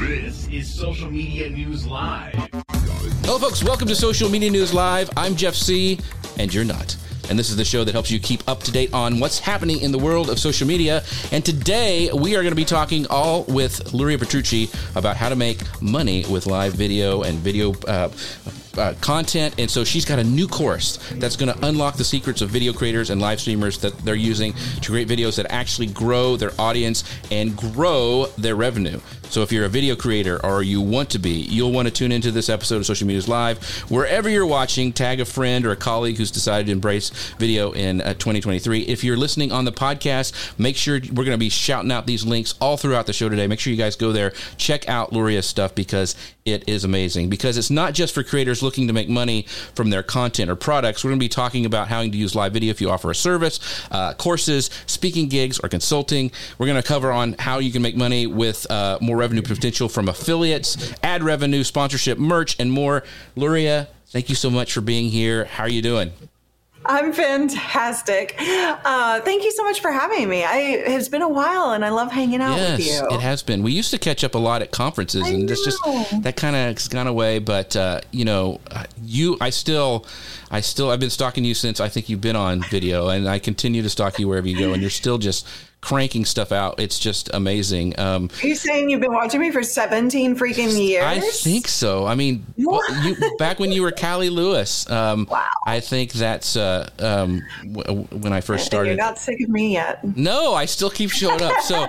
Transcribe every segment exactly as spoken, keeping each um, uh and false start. This is Social Media News Live. Hello, folks. Welcome to Social Media News Live. I'm Jeff C., and you're not. And this is the show that helps you keep up to date on what's happening in the world of social media. And today, we are going to be talking all with Luria Petrucci about how to make money with live video and video uh, uh, content. And so she's got a new course that's going to unlock the secrets of video creators and live streamers that they're using to create videos that actually grow their audience and grow their revenue. So if you're a video creator or you want to be, you'll want to tune into this episode of Social Media Live. Wherever you're watching, tag a friend or a colleague who's decided to embrace video in uh, twenty twenty-three. If you're listening on the podcast, make sure we're going to be shouting out these links all throughout the show today. Make sure you guys go there. Check out Luria's stuff because it is amazing. Because it's not just for creators looking to make money from their content or products. We're going to be talking about how to use live video if you offer a service, uh, courses, speaking gigs, or consulting. We're going to cover on how you can make money with uh, more revenue potential from affiliates, ad revenue, sponsorship, merch, and more. Luria, thank you so much for being here. How are you doing? I'm fantastic. Uh, thank you so much for having me. I, it's been a while, and I love hanging out yes, with you. Yes, it has been. We used to catch up a lot at conferences, I and know. It's just that kind of has gone away. But uh, you know, you, I still, I still, I've been stalking you since I think you've been on video, and I continue to stalk you wherever you go, and you're still just cranking stuff out. It's just amazing. Um, Are you saying you've been watching me for seventeen freaking years? I think so. I mean, well, you, back when you were Callie Lewis. Um, wow. I think that's uh, um, w- when I first started. You're not sick of me yet. No, I still keep showing up. So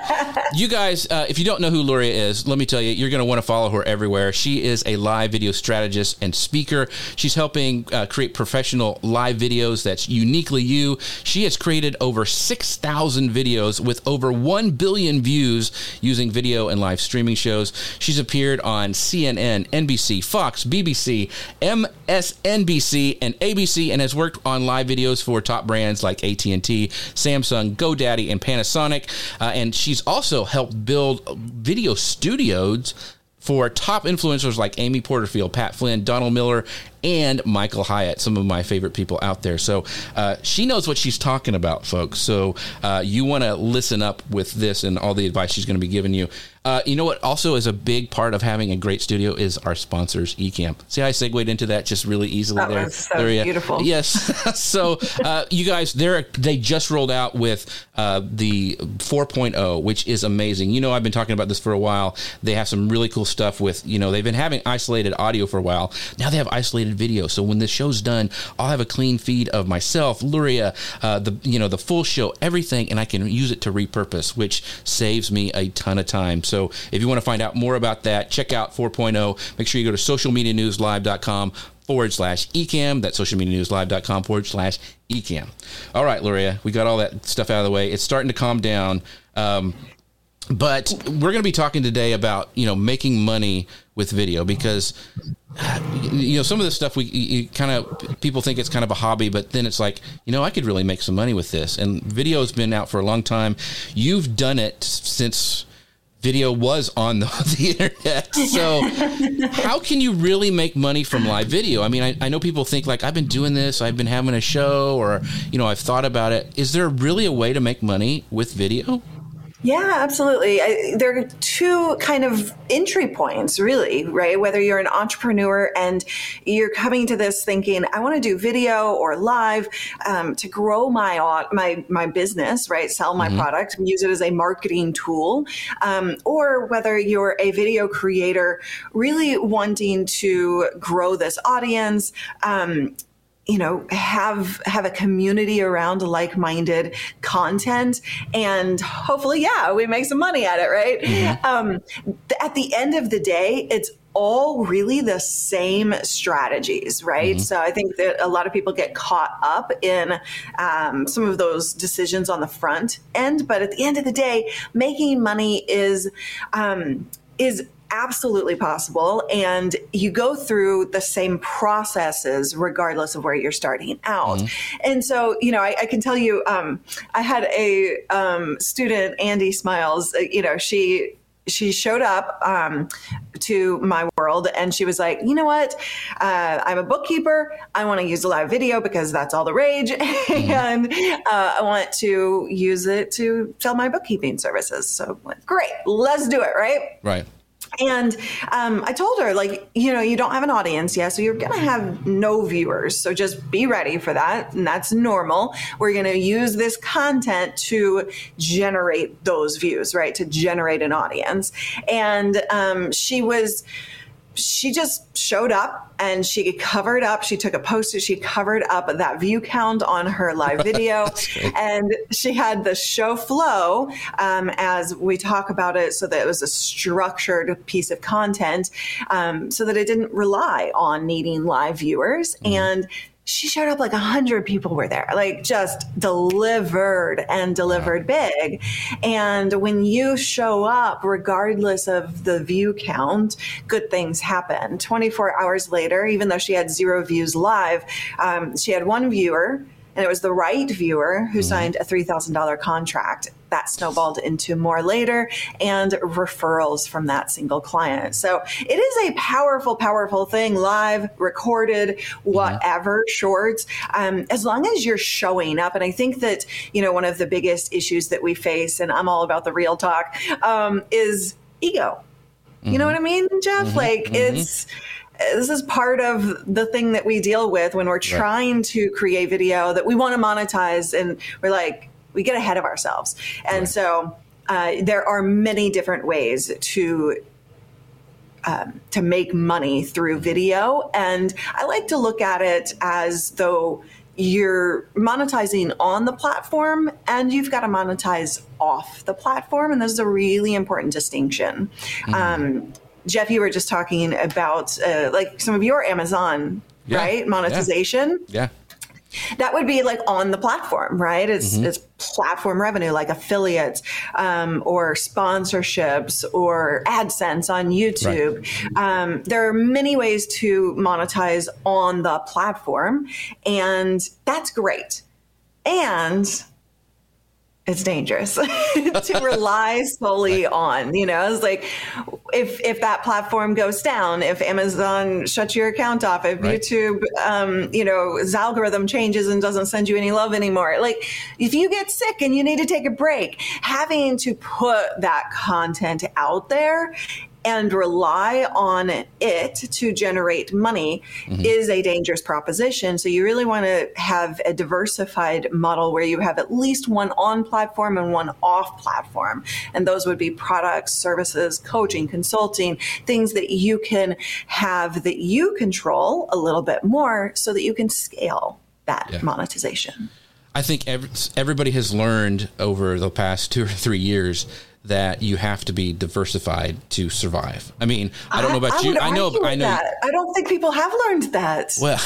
you guys, uh, if you don't know who Luria is, let me tell you, you're going to want to follow her everywhere. She is a live video strategist and speaker. She's helping uh, create professional live videos that's uniquely you. She has created over six thousand videos with over one billion views using video and live streaming shows. She's appeared on C N N, N B C, Fox, B B C, M S N B C, and A B C, and has worked on live videos for top brands like A T and T, Samsung, GoDaddy, and Panasonic. Uh, and she's also helped build video studios for top influencers like Amy Porterfield, Pat Flynn, Donald Miller, and Michael Hyatt, some of my favorite people out there. So uh, she knows what she's talking about, folks. So uh, you want to listen up with this and all the advice she's going to be giving you. Uh, you know what also is a big part of having a great studio is our sponsors, Ecamm. See, I segued into that just really easily that there. That was so there beautiful. Yes. so uh, you guys, they're, they just rolled out with uh, the four point oh, which is amazing. You know, I've been talking about this for a while. They have some really cool stuff with, you know, they've been having isolated audio for a while. Now they have isolated video. So when this show's done, I'll have a clean feed of myself, Luria, uh, the you know the full show, everything, and I can use it to repurpose, which saves me a ton of time. So if you want to find out more about that, check out four point oh. Make sure you go to social media news live dot com forward slash Ecamm. That's social media news live dot com forward slash Ecamm. All right, Luria, we got all that stuff out of the way. It's starting to calm down. Um, but we're going to be talking today about, you know, making money with video because, you know, some of this stuff we kind of people think it's kind of a hobby, but then it's like, you know, I could really make some money with this. And video has been out for a long time. You've done it since video was on the, the internet. So how can you really make money from live video? I mean, I, I know people think like, I've been doing this, I've been having a show, or, you know, I've thought about it. Is there really a way to make money with video? Yeah, absolutely. I, there are two kind of entry points, really, right? Whether you're an entrepreneur and you're coming to this thinking, I want to do video or live um, to grow my my my business, right? Sell my mm-hmm. product and use it as a marketing tool. Um, or whether you're a video creator really wanting to grow this audience, um, you know, have have a community around like-minded content, and hopefully, yeah, we make some money at it, right? Mm-hmm. Um, th- at the end of the day, it's all really the same strategies, right? Mm-hmm. So I think that a lot of people get caught up in um, some of those decisions on the front end, but at the end of the day, making money is um, is absolutely possible, and you go through the same processes regardless of where you're starting out. Mm-hmm. And so, you know, I, I can tell you, um, I had a um, student, Andy Smiles. You know, she she showed up um, to my world, and she was like, you know what? Uh, I'm a bookkeeper. I want to use a live video because that's all the rage. Mm-hmm. And uh, I want to use it to sell my bookkeeping services. So I'm like, great, let's do it. Right. Right. And um, I told her, like, you know, you don't have an audience yet, so you're going to have no viewers. So just be ready for that. And that's normal. We're going to use this content to generate those views, right, to generate an audience. And um, she was she just showed up, and she covered up. She took a poster. She covered up that view count on her live video. And she had the show flow, um, as we talk about it, so that it was a structured piece of content, um, so that it didn't rely on needing live viewers. Mm-hmm. And she showed up, like a hundred people were there, like just delivered and delivered big. And when you show up, regardless of the view count, good things happen. twenty-four hours later, even though she had zero views live, um, she had one viewer, and it was the right viewer who mm-hmm. signed a three thousand dollars contract. That snowballed into more later, and referrals from that single client. So it is a powerful, powerful thing, live, recorded, whatever, yeah. shorts, um, as long as you're showing up. And I think that, you know, one of the biggest issues that we face, and I'm all about the real talk, um, is ego. Mm-hmm. You know what I mean, Jeff? Mm-hmm. Like mm-hmm. it's... This is part of the thing that we deal with when we're trying right. to create video that we want to monetize, and we're like, we get ahead of ourselves. And right. so uh, there are many different ways to um, to make money through video. And I like to look at it as though you're monetizing on the platform, and you've got to monetize off the platform. And this is a really important distinction. Mm-hmm. Um, Jeff, you were just talking about uh, like some of your Amazon, yeah, right? Monetization. Yeah. yeah. That would be like on the platform, right? It's mm-hmm. it's platform revenue, like affiliates um, or sponsorships or AdSense on YouTube. Right. Um, there are many ways to monetize on the platform, and that's great. And it's dangerous to rely solely on, you know, it's like if if that platform goes down, if Amazon shuts your account off, if right. YouTube, um, you know, its algorithm changes and doesn't send you any love anymore. Like if you get sick and you need to take a break, having to put that content out there and rely on it to generate money mm-hmm. is a dangerous proposition. So you really want to have a diversified model where you have at least one on platform and one off platform. And those would be products, services, coaching, consulting, things that you can have that you control a little bit more so that you can scale that yeah. monetization. I think every, everybody has learned over the past two or three years that you have to be diversified to survive. I mean, I don't know about I, I you. I know, I know. That. I don't think people have learned that. Well,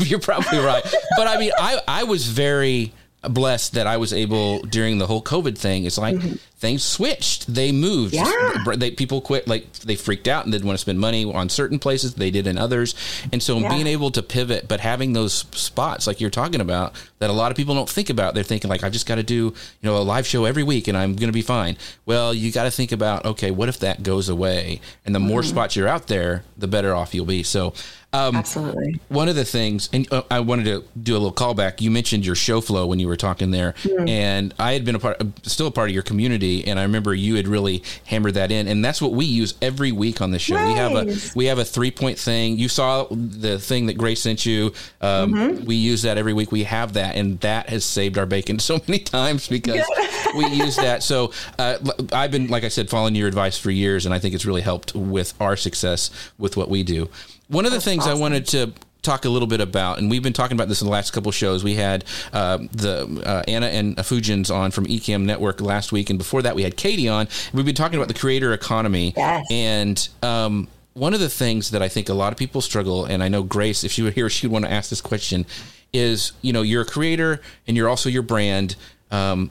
you're probably right. But I mean, I, I was very blessed that I was able during the whole COVID thing. It's like mm-hmm. things switched. They moved. Yeah. They, people quit. Like they freaked out and didn't want to spend money on certain places. They did in others. And so yeah. being able to pivot, but having those spots like you're talking about that a lot of people don't think about, they're thinking like, I've just got to do, you know, a live show every week and I'm going to be fine. Well, you got to think about, okay, what if that goes away? And the mm-hmm. more spots you're out there, the better off you'll be. So Um, Absolutely. One of the things, and uh, I wanted to do a little callback. You mentioned your show flow when you were talking there, mm-hmm. and I had been a part, still a part of your community, and I remember you had really hammered that in, and that's what we use every week on the show. Nice. We have a we have a three point thing. You saw the thing that Grace sent you. Um, mm-hmm. We use that every week. We have that, and that has saved our bacon so many times because we use that. So uh, I've been, like I said, following your advice for years, and I think it's really helped with our success with what we do. One of the That's things awesome. I wanted to talk a little bit about, and we've been talking about this in the last couple of shows. We had uh, the uh, Anna and Afujins on from Ecamm Network last week, and before that we had Katie on. We've been talking about the creator economy. Yes. And um, one of the things that I think a lot of people struggle, and I know Grace, if she were here, she would want to ask this question, is, you know, you're a creator and you're also your brand. Um,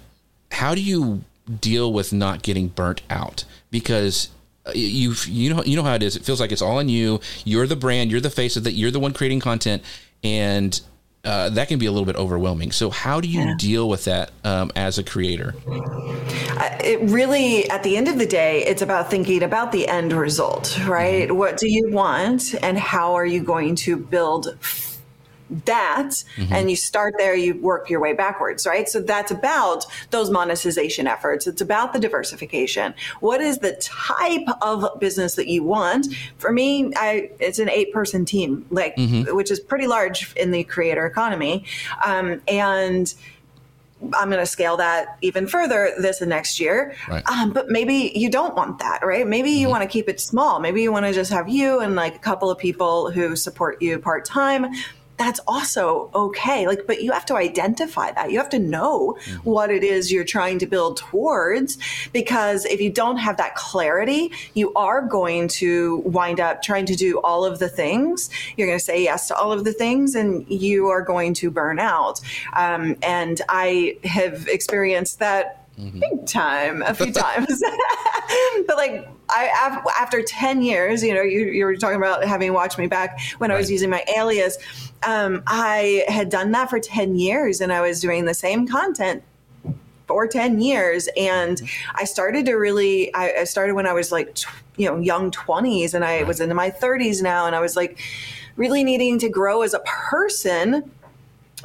how do you deal with not getting burnt out? Because you you know you know how it is. It feels like it's all on you. You're the brand. You're the face of that. You're the one creating content, and uh, that can be a little bit overwhelming. So how do you yeah. deal with that um, as a creator? It really, at the end of the day, it's about thinking about the end result, right? Mm-hmm. What do you want, and how are you going to build that? Mm-hmm. And you start there, you work your way backwards, right? So that's about those monetization efforts. It's about the diversification. What is the type of business that you want? For me, I it's an eight person team, like mm-hmm. which is pretty large in the creator economy. Um, and I'm going to scale that even further this and next year. Right. Um, but maybe you don't want that, right? Maybe you mm-hmm. want to keep it small. Maybe you want to just have you and like a couple of people who support you part-time. That's also okay. Like, but you have to identify that. You have to know mm-hmm. what it is you're trying to build towards, because if you don't have that clarity, you are going to wind up trying to do all of the things. You're going to say yes to all of the things, and you are going to burn out. Um, and I have experienced that mm-hmm. big time a few times. But like, I after ten years, you know, you, you were talking about having watched me back when right. I was using my alias. Um, I had done that for ten years, and I was doing the same content for ten years. And I started to really, I, I started when I was like, tw- you know, young twenties, and I right. was into my thirties now. And I was like really needing to grow as a person.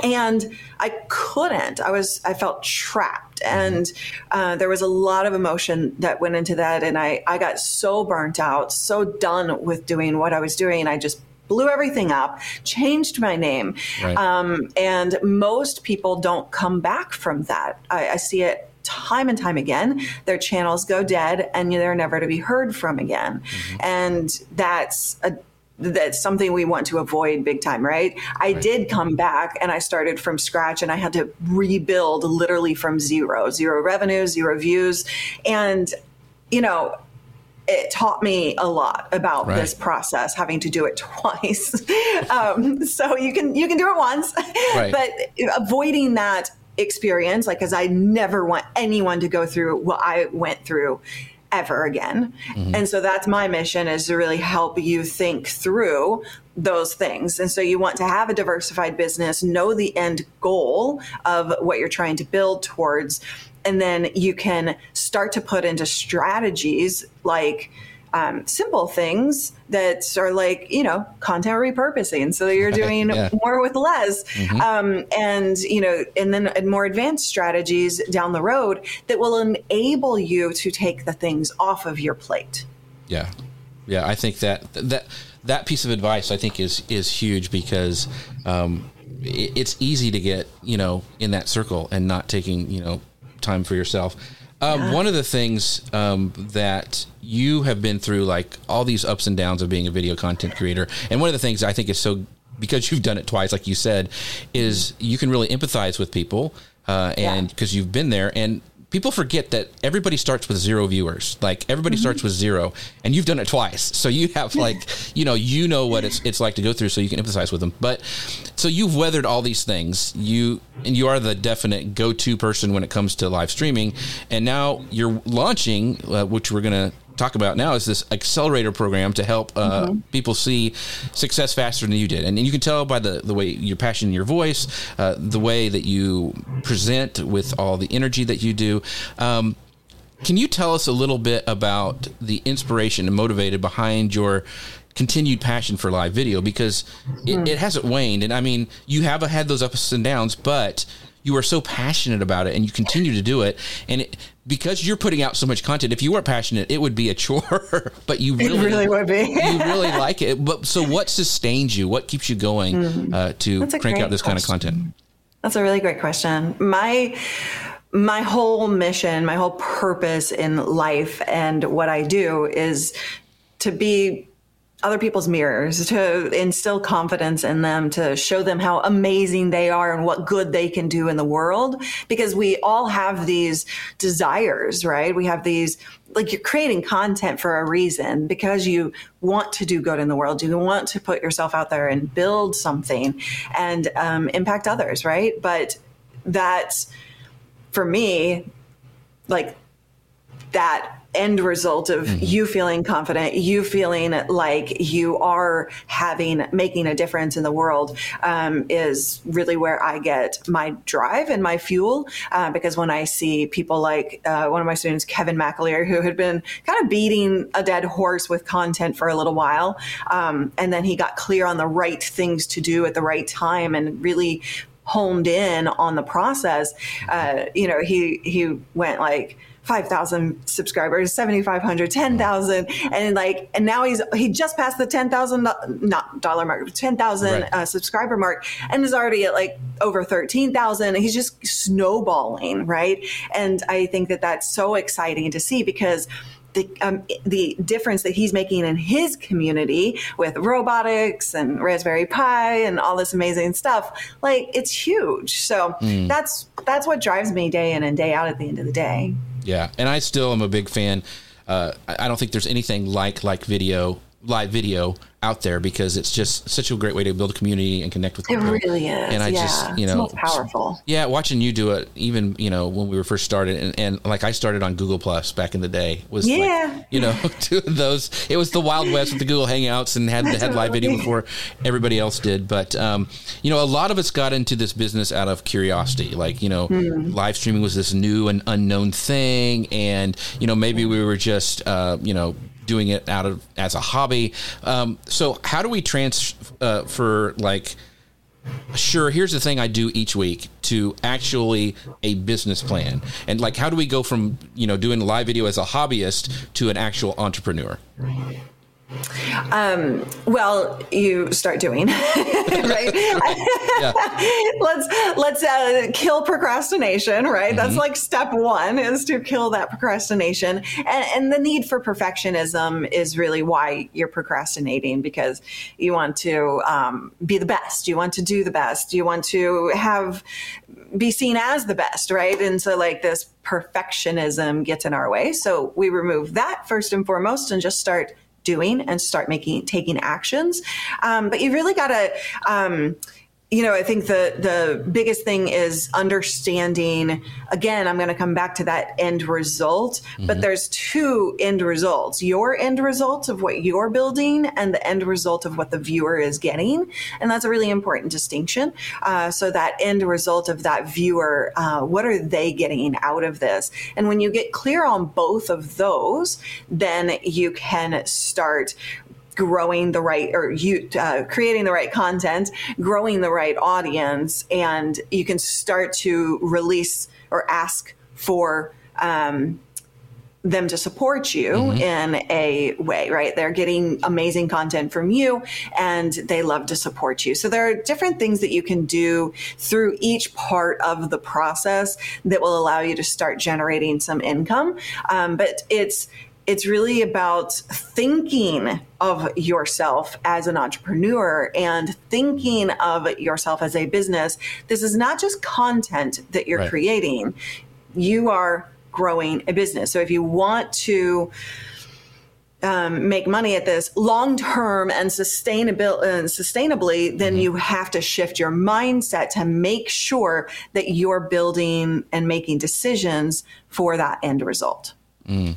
And I couldn't, I was, I felt trapped, and uh, there was a lot of emotion that went into that. And I, I got so burnt out, so done with doing what I was doing. I just blew everything up, changed my name. Right. Um, and most people don't come back from that. I, I see it time and time again. Their channels go dead, and they're never to be heard from again. Mm-hmm. And that's a that's something we want to avoid big time, right? I right. did come back, and I started from scratch, and I had to rebuild literally from zero, zero revenue, zero views. And, you know, it taught me a lot about right. this process, having to do it twice. um, so you can, you can do it once, right. but avoiding that experience, like, cause I never want anyone to go through what I went through ever again. Mm-hmm. And so that's my mission, is to really help you think through those things. And so you want to have a diversified business, know the end goal of what you're trying to build towards, and then you can start to put into strategies like um, simple things that are like, you know, content repurposing. So you're doing yeah. more with less. Mm-hmm. Um, and, you know, and then more advanced strategies down the road that will enable you to take the things off of your plate. Yeah. Yeah. I think that, that, that piece of advice I think is, is huge, because, um, it, it's easy to get, you know, in that circle and not taking, you know, time for yourself. Um, yeah. One of the things um, that you have been through, like all these ups and downs of being a video content creator, and one of the things I think is so, because you've done it twice, like you said, is you can really empathize with people, uh, and because yeah. you've been there, and people forget that everybody starts with zero viewers. Like everybody mm-hmm. starts with zero, and you've done it twice. So you have like, you know, you know what it's it's like to go through, so you can empathize with them. But so you've weathered all these things. You and you are the definite go-to person when it comes to live streaming. And now you're launching, uh, which we're going to talk about now, is this accelerator program to help uh, mm-hmm. people see success faster than you did. And, and you can tell by the, the way your passion in your voice, uh, the way that you present with all the energy that you do. Um, can you tell us a little bit about the inspiration and motivated behind your continued passion for live video? Because it, mm. it hasn't waned. And I mean, you have had those ups and downs, but you are so passionate about it, and you continue to do it. And it, because you're putting out so much content, if you weren't passionate, it would be a chore, but you really, really would be. you really like it. But so what sustains you? What keeps you going mm-hmm. uh, to crank out this question. kind of content? That's a really great question. My, my whole mission, my whole purpose in life and what I do is to be other people's mirrors, to instill confidence in them, to show them how amazing they are and what good they can do in the world. Because we all have these desires, right? We have these, like, you're creating content for a reason because you want to do good in the world. You want to put yourself out there and build something and um, impact others, right? But that's, for me, like, that end result of mm-hmm. you feeling confident, you feeling like you are having, making a difference in the world, um, is really where I get my drive and my fuel. Uh, because when I see people like uh, one of my students, Kevin McAleer, who had been kind of beating a dead horse with content for a little while, um, and then he got clear on the right things to do at the right time and really honed in on the process. Uh, you know, he, he went like, five thousand subscribers, seventy-five hundred, ten thousand. And like, and now he's, he just passed the ten thousand, not dollar mark, ten thousand right. uh, subscriber mark, and is already at like over thirteen thousand. He's just snowballing. Right. And I think that that's so exciting to see, because the, um, the difference that he's making in his community with robotics and Raspberry Pi and all this amazing stuff, like, it's huge. So mm. that's, that's what drives me day in and day out at the end of the day. Yeah. And I still am a big fan. Uh, I don't think there's anything like, like video, live video out there, because it's just such a great way to build a community and connect with people. It really is. And I yeah. just, you know, it's most powerful. Yeah. Watching you do it, even, you know, when we were first started, and, and like I started on Google Plus back in the day, was yeah. like, you know, two of those, it was the Wild West with the Google Hangouts, and had, had live video before everybody else did. But, um, you know, a lot of us got into this business out of curiosity. Like, you know, mm. live streaming was this new and unknown thing. And, you know, maybe we were just, uh, you know, doing it out of as a hobby. Um, so how do we transfer uh, for like, sure, here's the thing I do each week, to actually a business plan? And like, how do we go from, you know, doing live video as a hobbyist to an actual entrepreneur? Um, well, you start doing, right? Yeah. Let's, let's uh, kill procrastination, right? Mm-hmm. That's like step one, is to kill that procrastination. And, and the need for perfectionism is really why you're procrastinating, because you want to um, be the best. You want to do the best. You want to have, be seen as the best, right? And so like this perfectionism gets in our way. So we remove that first and foremost, and just start doing and start making, taking actions. Um, but you really gotta, um, you know, I think the, the biggest thing is understanding, again, I'm going to come back to that end result, mm-hmm. but there's two end results, your end result of what you're building and the end result of what the viewer is getting. And that's a really important distinction. Uh, so that end result of that viewer, uh, what are they getting out of this? And when you get clear on both of those, then you can start growing the right, or you uh, creating the right content, growing the right audience, and you can start to release or ask for um, them to support you mm-hmm. in a way, right? They're getting amazing content from you, and they love to support you. So there are different things that you can do through each part of the process that will allow you to start generating some income. Um, but it's It's really about thinking of yourself as an entrepreneur and thinking of yourself as a business. This is not just content that you're right. creating. You are growing a business. So if you want to um, make money at this long term and sustainable, uh, sustainably, then mm-hmm. you have to shift your mindset to make sure that you're building and making decisions for that end result. Mm.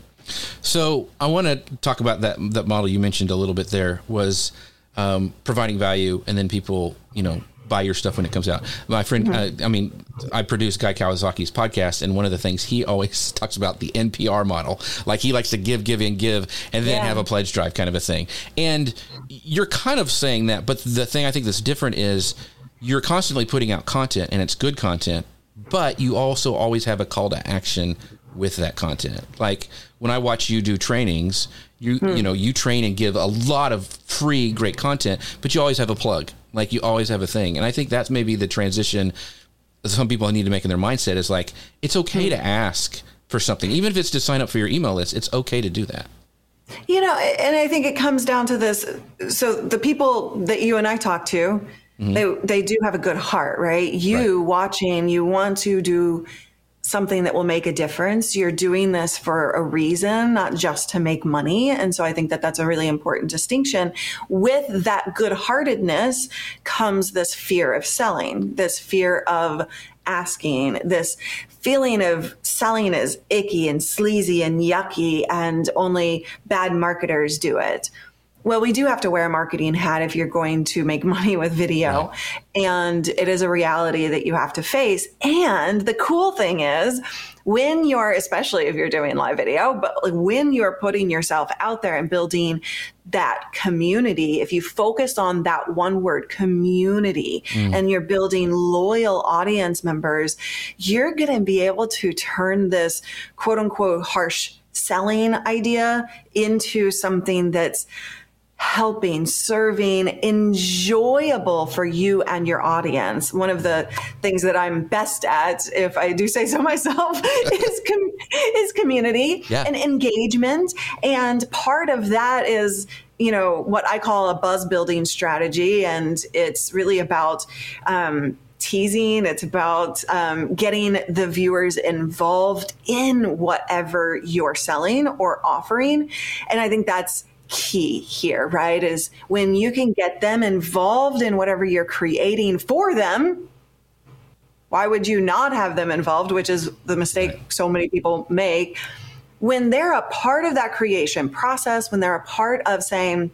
So I want to talk about that that model you mentioned a little bit. There was um, providing value, and then people, you know, buy your stuff when it comes out. My friend, mm-hmm. uh, I mean, I produce Guy Kawasaki's podcast, and one of the things he always talks about, the N P R model. Like, he likes to give, give, and give, and then yeah. have a pledge drive kind of a thing. And you're kind of saying that, but the thing I think that's different is you're constantly putting out content, and it's good content, but you also always have a call to action with that content. Like, when I watch you do trainings, you hmm. you know, you train and give a lot of free great content, but you always have a plug. Like, you always have a thing. And I think that's maybe the transition some people need to make in their mindset, is like, it's okay hmm. to ask for something. Even if it's to sign up for your email list, it's okay to do that. You know, and I think it comes down to this. So the people that you and I talk to, mm-hmm. they they do have a good heart, right? You right. watching, you want to do something that will make a difference. You're doing this for a reason, not just to make money. And so I think that that's a really important distinction. With that good-heartedness comes this fear of selling, this fear of asking, this feeling of selling is icky and sleazy and yucky, and only bad marketers do it. Well, we do have to wear a marketing hat if you're going to make money with video. Right. And it is a reality that you have to face. And the cool thing is when you're, especially if you're doing live video, but when you're putting yourself out there and building that community, if you focus on that one word, community, mm. and you're building loyal audience members, you're going to be able to turn this quote unquote harsh selling idea into something that's helping, serving, enjoyable for you and your audience. One of the things that I'm best at, if I do say so myself, is com- is community yeah. and engagement. And part of that is, you know, what I call a buzz building strategy. And it's really about um, teasing. It's about um, getting the viewers involved in whatever you're selling or offering. And I think that's key here, right? Is when you can get them involved in whatever you're creating for them, why would you not have them involved? Which is the mistake right. so many people make. When they're a part of that creation process, when they're a part of saying,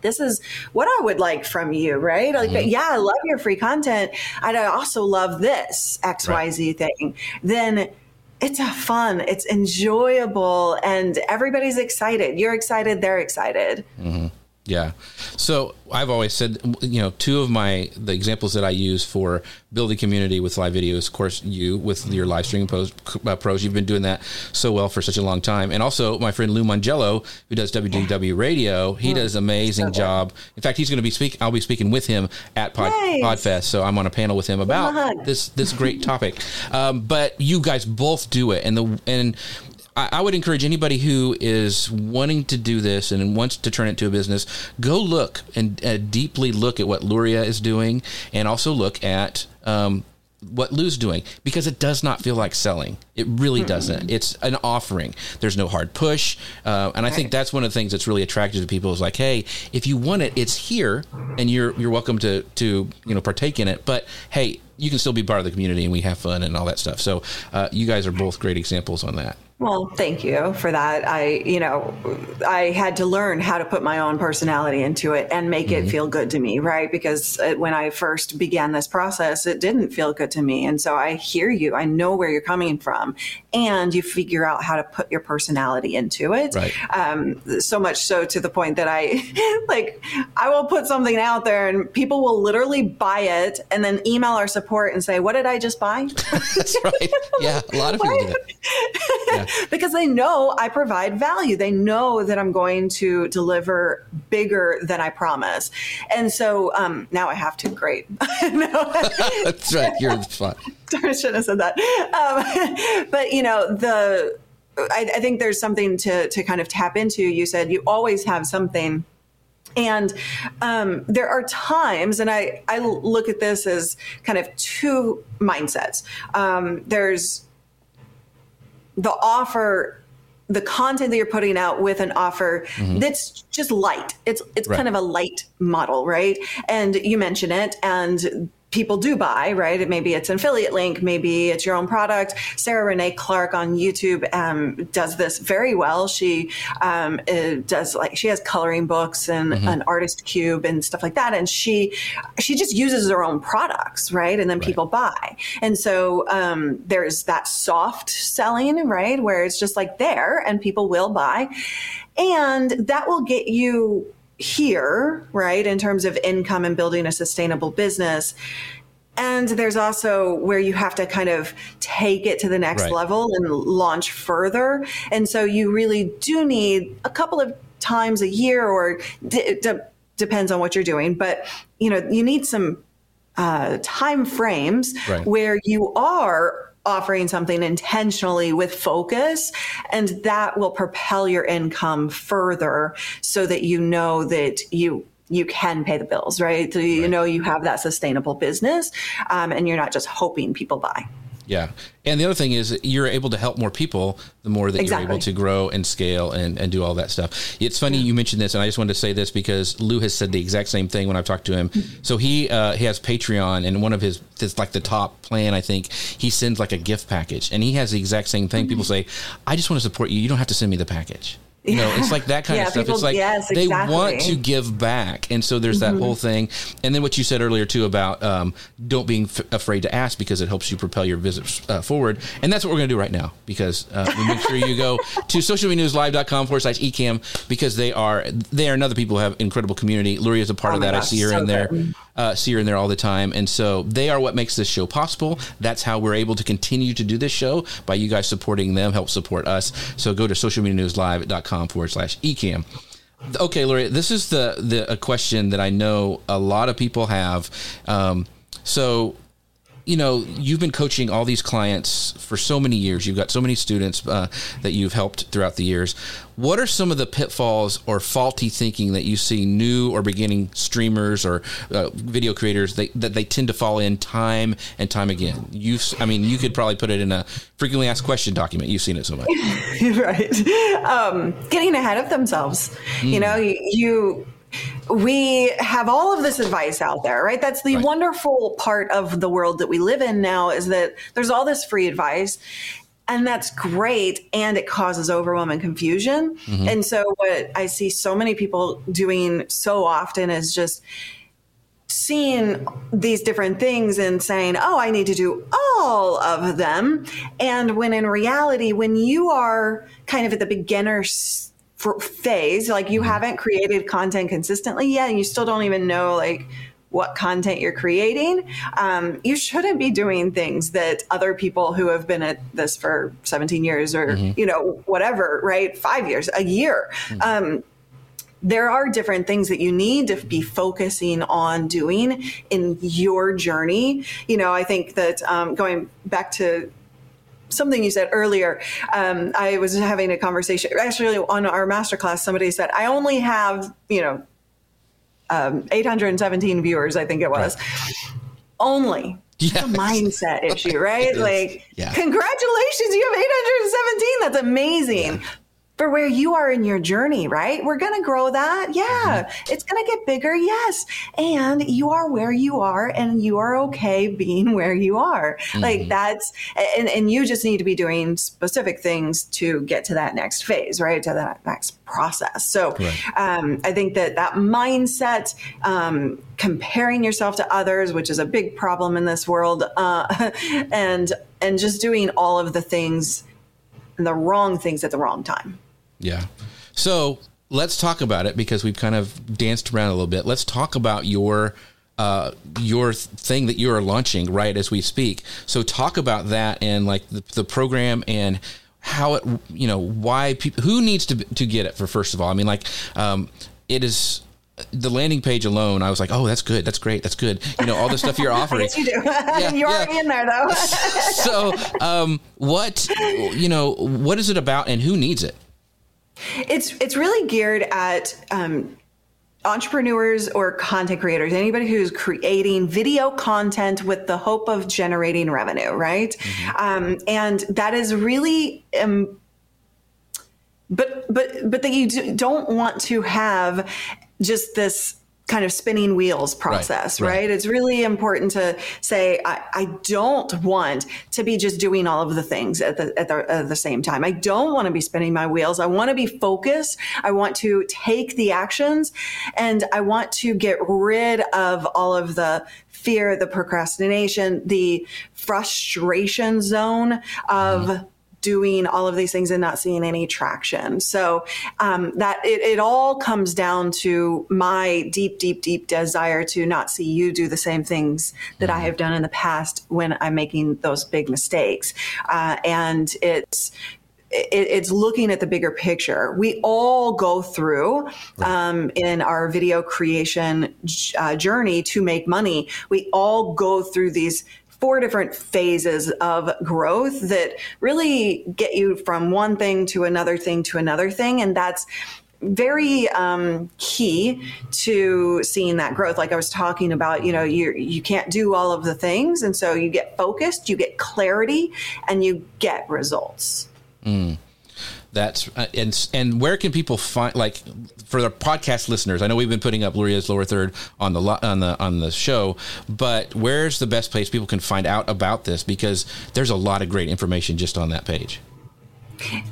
this is what I would like from you, right? Like, mm-hmm. yeah, I love your free content. And I also love this X Y Z right. thing. Then it's a fun, it's enjoyable, and everybody's excited. You're excited, they're excited. Mm-hmm. Yeah. So I've always said, you know, two of my, the examples that I use for building community with live video is, of course, you with your live streaming pros, uh, pros. You've been doing that so well for such a long time. And also my friend Lou Mangiello, who does W D W yeah. Radio, he yeah. does an amazing job. In fact, he's going to be speaking, I'll be speaking with him at Pod, nice. Podfest. So I'm on a panel with him about this, this great topic. Um, but you guys both do it. And the, and I would encourage anybody who is wanting to do this and wants to turn it into a business, go look and uh, deeply look at what Luria is doing, and also look at um, what Lou's doing, because it does not feel like selling. It really mm-hmm. doesn't. It's an offering. There's no hard push. Uh, and I think that's one of the things that's really attractive to people is like, hey, if you want it, it's here, and you're you're welcome to to you know partake in it. But hey, you can still be part of the community, and we have fun and all that stuff. So uh, you guys are both great examples on that. Well, thank you for that. I, you know, I had to learn how to put my own personality into it and make mm-hmm. it feel good to me, right? Because when I first began this process, it didn't feel good to me. And so I hear you. I know where you're coming from. And you figure out how to put your personality into it. Right. Um, so much so to the point that I, like, I will put something out there and people will literally buy it and then email our support and say, what did I just buy? That's right. Yeah, a lot of people do that. Yeah. Because they know I provide value. They know that I'm going to deliver bigger than I promise. And so um, now I have to. Great. That's right. You're the spot. I shouldn't have said that. Um, but, you know, the I, I think there's something to, to kind of tap into. You said you always have something. And um, there are times, and I, I look at this as kind of two mindsets. Um, there's the offer, the content that you're putting out with an offer mm-hmm. that's just light. It's it's right. kind of a light model, right? And you mention it and people do buy, right? Maybe it's an affiliate link, maybe it's your own product. Sarah Renee Clark on YouTube um, does this very well. She um, does like, she has coloring books and mm-hmm. an artist cube and stuff like that. And she, she just uses her own products, right? And then right. people buy. And so um, there's that soft selling, right? Where it's just like there and people will buy. And that will get you here, right, in terms of income and building a sustainable business. And there's also where you have to kind of take it to the next right. level and launch further. And so you really do need a couple of times a year, or d- d- depends on what you're doing, but you know, you need some uh, time frames right. where you are offering something intentionally with focus, and that will propel your income further so that you know that you you can pay the bills, right? So you right. know you have that sustainable business, um, and you're not just hoping people buy. Yeah. And the other thing is you're able to help more people the more that exactly. you're able to grow and scale and, and do all that stuff. It's funny yeah. you mentioned this, and I just wanted to say this because Lou has said the exact same thing when I've talked to him. So he uh, he has Patreon, and one of his, it's like the top plan, I think, he sends like a gift package, and he has the exact same thing. Mm-hmm. People say, I just want to support you. You don't have to send me the package. You know, it's like that kind yeah, of stuff. People, it's like yes, they exactly. want to give back. And so there's mm-hmm. that whole thing. And then what you said earlier, too, about um, don't being f- afraid to ask because it helps you propel your visits uh, forward. And that's what we're going to do right now, because uh, we make sure you go to social media news live dot com forward slash Ecamm, because they are they are another people who have incredible community. Luria is a part oh of that. Gosh, I see her so in there. Good. Uh, see her in there all the time. And so they are what makes this show possible. That's how we're able to continue to do this show, by you guys supporting them, help support us. So go to social media news live dot com forward slash Ecamm. Okay, Luria, this is the, the a question that I know a lot of people have. Um, so, you know, you've been coaching all these clients for so many years. You've got so many students uh, that you've helped throughout the years. What are some of the pitfalls or faulty thinking that you see new or beginning streamers or uh, video creators they, that they tend to fall in time and time again? You've, I mean, you could probably put it in a frequently asked question document. You've seen it so much. Right. Um, getting ahead of themselves. Mm. You know, you... you We have all of this advice out there, right? That's the right. wonderful part of the world that we live in now, is that there's all this free advice, and that's great. And it causes overwhelm and confusion. Mm-hmm. And so what I see so many people doing so often is just seeing these different things and saying, oh, I need to do all of them. And when in reality, when you are kind of at the beginner stage, for phase, like you haven't created content consistently yet, and you still don't even know like what content you're creating, um, you shouldn't be doing things that other people who have been at this for seventeen years or, mm-hmm. you know, whatever, right? Five years, a year. Mm-hmm. Um, there are different things that you need to be focusing on doing in your journey. You know, I think that um, going back to something you said earlier, um, I was having a conversation actually on our masterclass. Somebody said, I only have, you know, um, eight hundred seventeen viewers, I think it was. Right. Only. Yes. It's a mindset issue, right? Like, yeah. congratulations, you have eight hundred seventeen. That's amazing. Yeah. For where you are in your journey, right? We're going to grow that. Yeah. Mm-hmm. It's going to get bigger. Yes. And you are where you are, and you are okay being where you are. Mm-hmm. Like that's, and, and you just need to be doing specific things to get to that next phase, right? To that next process. So right. um, I think that that mindset, um, comparing yourself to others, which is a big problem in this world, uh, and, and just doing all of the things and the wrong things at the wrong time. Yeah. So let's talk about it, because we've kind of danced around a little bit. Let's talk about your uh, your thing that you are launching right as we speak. So talk about that, and like the, the program, and how it, you know, why people, who needs to to get it for, first of all. I mean, like um, it is. The landing page alone, I was like, oh, that's good. That's great. That's good. You know, all the stuff you're offering. Yes, you do. Yeah, you're yeah. already in there, though. So um, what, you know, what is it about, and who needs it? It's it's really geared at um, entrepreneurs or content creators, anybody who's creating video content with the hope of generating revenue, right? Mm-hmm. Um, and that is really um, but but but that you do, don't want to have just this kind of spinning wheels process, right? right? right. It's really important to say, I, I don't want to be just doing all of the things at the, at the at the same time. I don't want to be spinning my wheels. I want to be focused. I want to take the actions, and I want to get rid of all of the fear, the procrastination, the frustration zone of mm-hmm. doing all of these things and not seeing any traction. So um, that it, it all comes down to my deep, deep, deep desire to not see you do the same things that mm-hmm. I have done in the past when I'm making those big mistakes. Uh, and it's it, it's looking at the bigger picture. We all go through um, in our video creation uh, journey to make money. We all go through these four different phases of growth that really get you from one thing to another thing to another thing. And that's very um, key to seeing that growth. Like I was talking about, you know, you you can't do all of the things. And so you get focused, you get clarity, and you get results. Mm. That's uh, and and where can people find, like, for the podcast listeners? I know we've been putting up Luria's Lower Third on the lo- on the on the show, but where's the best place people can find out about this? Because there's a lot of great information just on that page.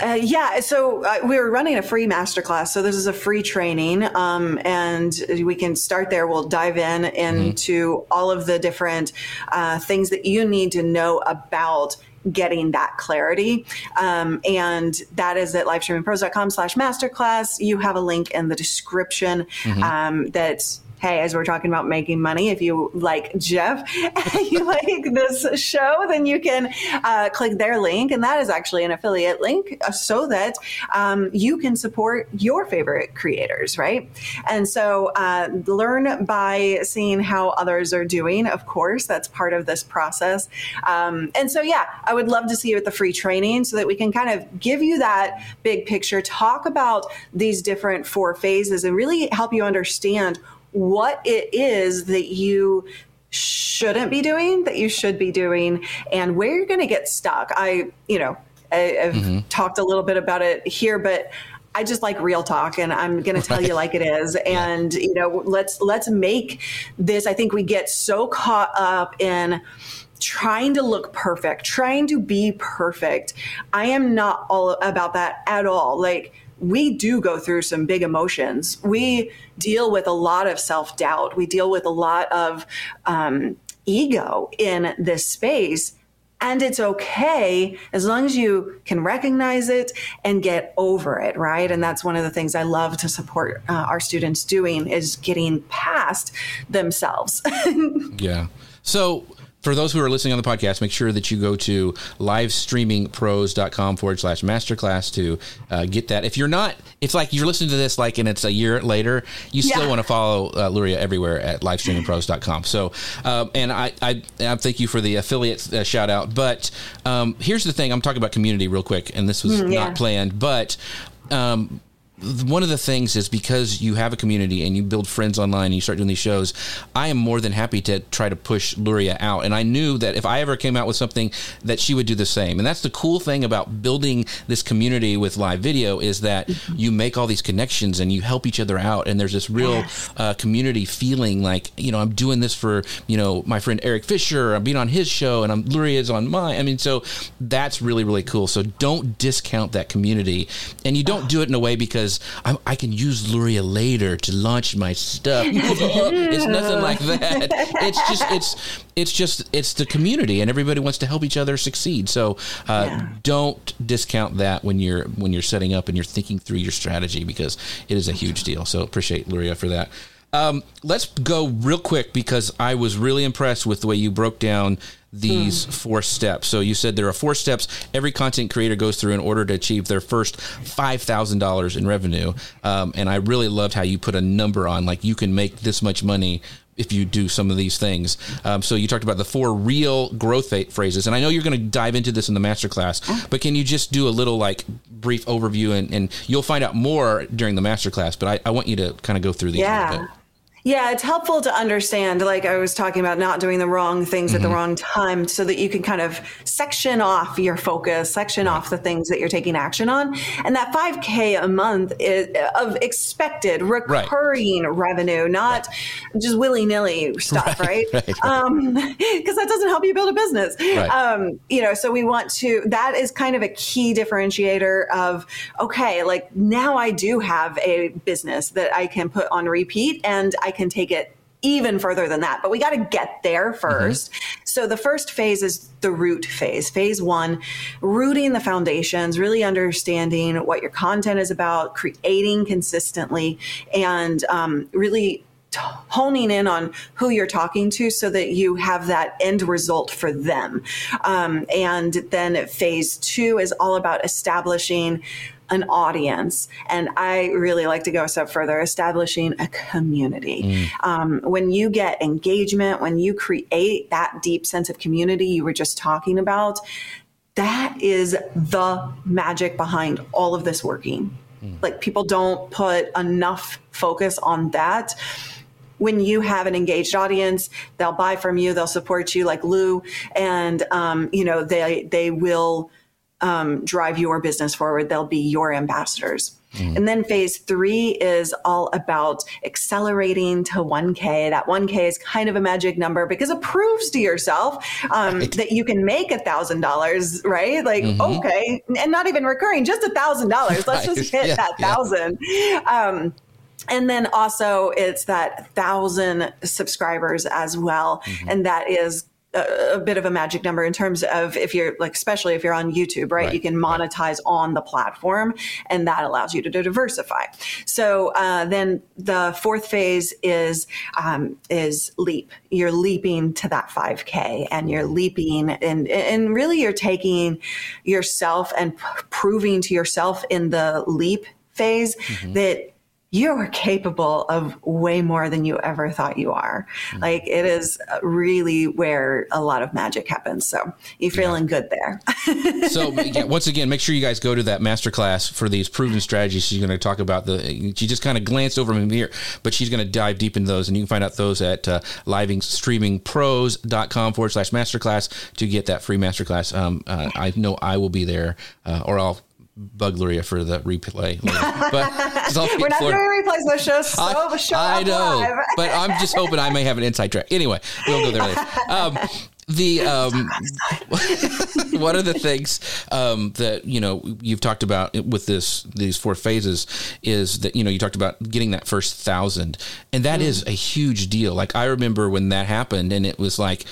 Uh, yeah, so uh, we were running a free masterclass. So this is a free training, um, and we can start there. We'll dive in into mm-hmm. all of the different uh, things that you need to know about getting that clarity. Um, and that is at livestreamingpros.com slash masterclass. You have a link in the description mm-hmm. um, that, hey, as we're talking about making money, if you like Jeff, and you like this show, then you can uh, click their link. And that is actually an affiliate link so that um, you can support your favorite creators, right? And so uh, learn by seeing how others are doing. Of course, that's part of this process. Um, and so, yeah, I would love to see you at the free training so that we can kind of give you that big picture, talk about these different four phases, and really help you understand what it is that you shouldn't be doing, that you should be doing, and where you're going to get stuck. I, you know, I, I've mm-hmm. talked a little bit about it here, but I just like real talk, and I'm going to tell right. you like it is. And, you know, let's, let's make this, I think we get so caught up in trying to look perfect, trying to be perfect. I am not all about that at all. Like, we do go through some big emotions. We deal with a lot of self-doubt. We deal with a lot of um, ego in this space. And it's okay as long as you can recognize it and get over it, right? And that's one of the things I love to support uh, our students doing, is getting past themselves. Yeah. So for those who are listening on the podcast, make sure that you go to livestreamingpros.com forward slash masterclass to uh, get that. If you're not, it's like you're listening to this, like, and it's a year later, you yeah. still want to follow uh, Luria everywhere at livestreamingpros dot com. So, um, and I, I, I thank you for the affiliate uh, shout out, but um, here's the thing. I'm talking about community real quick, and this was mm, yeah. not planned, but um, one of the things is, because you have a community and you build friends online and you start doing these shows, I am more than happy to try to push Luria out. And I knew that if I ever came out with something, that she would do the same. And that's the cool thing about building this community with live video, is that mm-hmm. you make all these connections and you help each other out. And there's this real yes. uh, community feeling, like, you know, I'm doing this for, you know, my friend Eric Fisher. I'm being on his show, and I'm Luria's on mine. I mean, so that's really, really cool. So don't discount that community, and you don't oh. do it in a way because I, I can use Luria later to launch my stuff. It's nothing like that. It's just, it's, it's just, it's the community, and everybody wants to help each other succeed. So uh, yeah. don't discount that when you're, when you're setting up and you're thinking through your strategy, because it is a huge deal. So appreciate Luria for that. Um, let's go real quick, because I was really impressed with the way you broke down these mm. four steps. So you said there are four steps every content creator goes through in order to achieve their first five thousand dollars in revenue. Um, and I really loved how you put a number on, like, you can make this much money if you do some of these things. Um, so you talked about the four real growth phrases, and I know you're going to dive into this in the masterclass, but can you just do a little, like, brief overview, and, and you'll find out more during the masterclass, but I, I want you to kind of go through these yeah. a little bit. Yeah, it's helpful to understand, like I was talking about, not doing the wrong things mm-hmm. at the wrong time, so that you can kind of section off your focus, section off the things that you're taking action on. And that five K a month is of expected recurring right. revenue, not right. just willy-nilly stuff, right? Because right, right. um, that doesn't help you build a business. Right. Um, you know, so we want to, that is kind of a key differentiator of, okay, like, now I do have a business that I can put on repeat, and I can take it even further than that, but we got to get there first. Mm-hmm. So the first phase is the root phase. Phase one, rooting the foundations, really understanding what your content is about, creating consistently, and um, really honing in on who you're talking to so that you have that end result for them. Um, and then phase two is all about establishing an audience. And I really like to go a step further, establishing a community. Mm. Um, when you get engagement, when you create that deep sense of community you were just talking about, that is the magic behind all of this working. Mm. Like, people don't put enough focus on that. When you have an engaged audience, they'll buy from you, they'll support you like Lou, and, um, you know, they, they will um, drive your business forward. They'll be your ambassadors. Mm. And then phase three is all about accelerating to one K. That one K is kind of a magic number because it proves to yourself um, right. that you can make a thousand dollars, right? Like, mm-hmm. okay. And not even recurring, just a thousand dollars. Let's right. just hit yeah, that thousand. Yeah. Um, And then also it's that thousand subscribers as well. Mm-hmm. And that is a, a bit of a magic number in terms of if you're like, especially if you're on YouTube, right? right. You can monetize right. on the platform, and that allows you to, to diversify. So uh, then the fourth phase is, um, is leap. You're leaping to that five K, and you're leaping and, and really you're taking yourself and p- proving to yourself in the leap phase mm-hmm. that you're capable of way more than you ever thought you are. Mm-hmm. Like, it is really where a lot of magic happens. So you're feeling yeah. good there. So yeah, once again, make sure you guys go to that masterclass for these proven strategies. She's going to talk about the, she just kind of glanced over them here, but she's going to dive deep into those. And you can find out those at uh, livestreamingpros.com forward slash masterclass to get that free masterclass. Um, uh, I know I will be there uh, or I'll, bug Luria for the replay. But we're not doing replays. Those shows so I, show I up know, live. But I'm just hoping I may have an inside track. Anyway, we'll go there later. Um, the um, what are the things um, that you know you've talked about with this these four phases is that you know you talked about getting that first thousand, and that mm. is a huge deal. Like, I remember when that happened, and it was like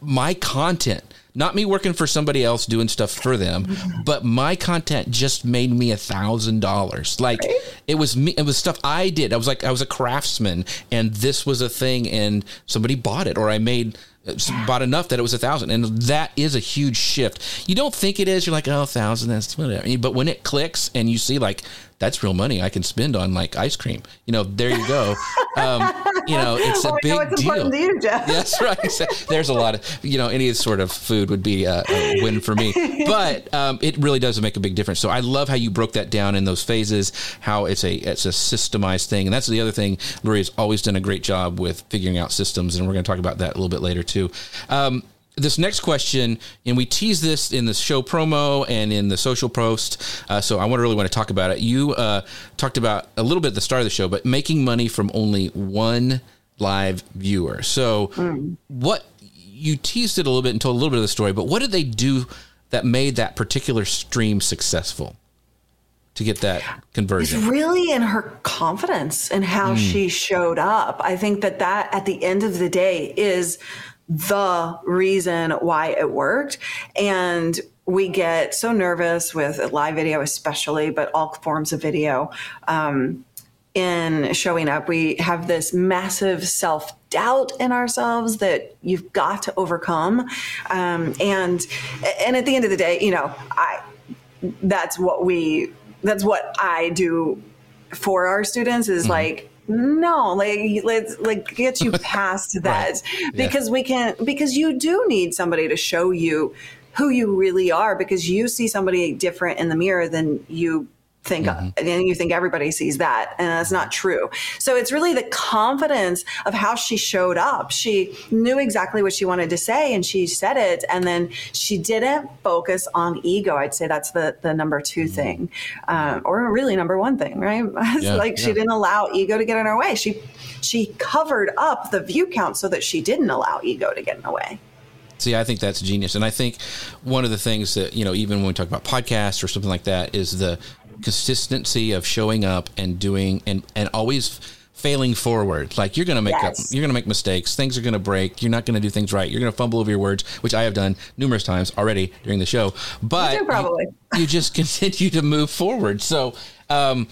my content. Not me working for somebody else doing stuff for them, but my content just made me a thousand dollars. Like right? it was me, it was stuff I did. I was like, I was a craftsman, and this was a thing, and somebody bought it, or I made yeah. bought enough that it was a thousand. And that is a huge shift. You don't think it is. You're like, oh, a thousand, that's whatever. But when it clicks and you see like, that's real money I can spend on like ice cream. You know, there you go. Um, you know, it's well, a big it's deal. To you, Jeff. That's right. There's a lot of, you know, any sort of food would be a, a win for me, but um, it really does make a big difference. So I love how you broke that down in those phases, how it's a, it's a systemized thing. And that's the other thing. Luria's always done a great job with figuring out systems. And we're going to talk about that a little bit later too. Um, This next question, and we tease this in the show promo and in the social post, uh, so I want to really want to talk about it. You uh, talked about a little bit at the start of the show, but making money from only one live viewer. So mm. what you teased it a little bit and told a little bit of the story, but what did they do that made that particular stream successful? To get that conversion. It's really in her confidence and how mm. she showed up. I think that that at the end of the day is the reason why it worked. And we get so nervous with live video, especially, but all forms of video, um, in showing up. We have this massive self-doubt in ourselves that you've got to overcome. Um, and, and at the end of the day, you know, I, that's what we, that's what I do for our students is mm-hmm. like, no, like, let's like get you past that right. because yeah. we can, because you do need somebody to show you who you really are, because you see somebody different in the mirror than you think, mm-hmm. and you think everybody sees that, and that's not true. So it's really the confidence of how she showed up. She knew exactly what she wanted to say, and she said it, and then she didn't focus on ego. I'd say that's the the number two mm-hmm. thing, um, or really number one thing, right? Yeah, like yeah. she didn't allow ego to get in her way. She she covered up the view count so that she didn't allow ego to get in the way. See, I think that's genius, and I think one of the things that you know, even when we talk about podcasts or something like that, is the consistency of showing up and doing and, and always failing forward. Like you're going to make yes. up, you're going to make mistakes. Things are going to break. You're not going to do things right. You're going to fumble over your words, which I have done numerous times already during the show, but you, you, you just continue to move forward. So, um,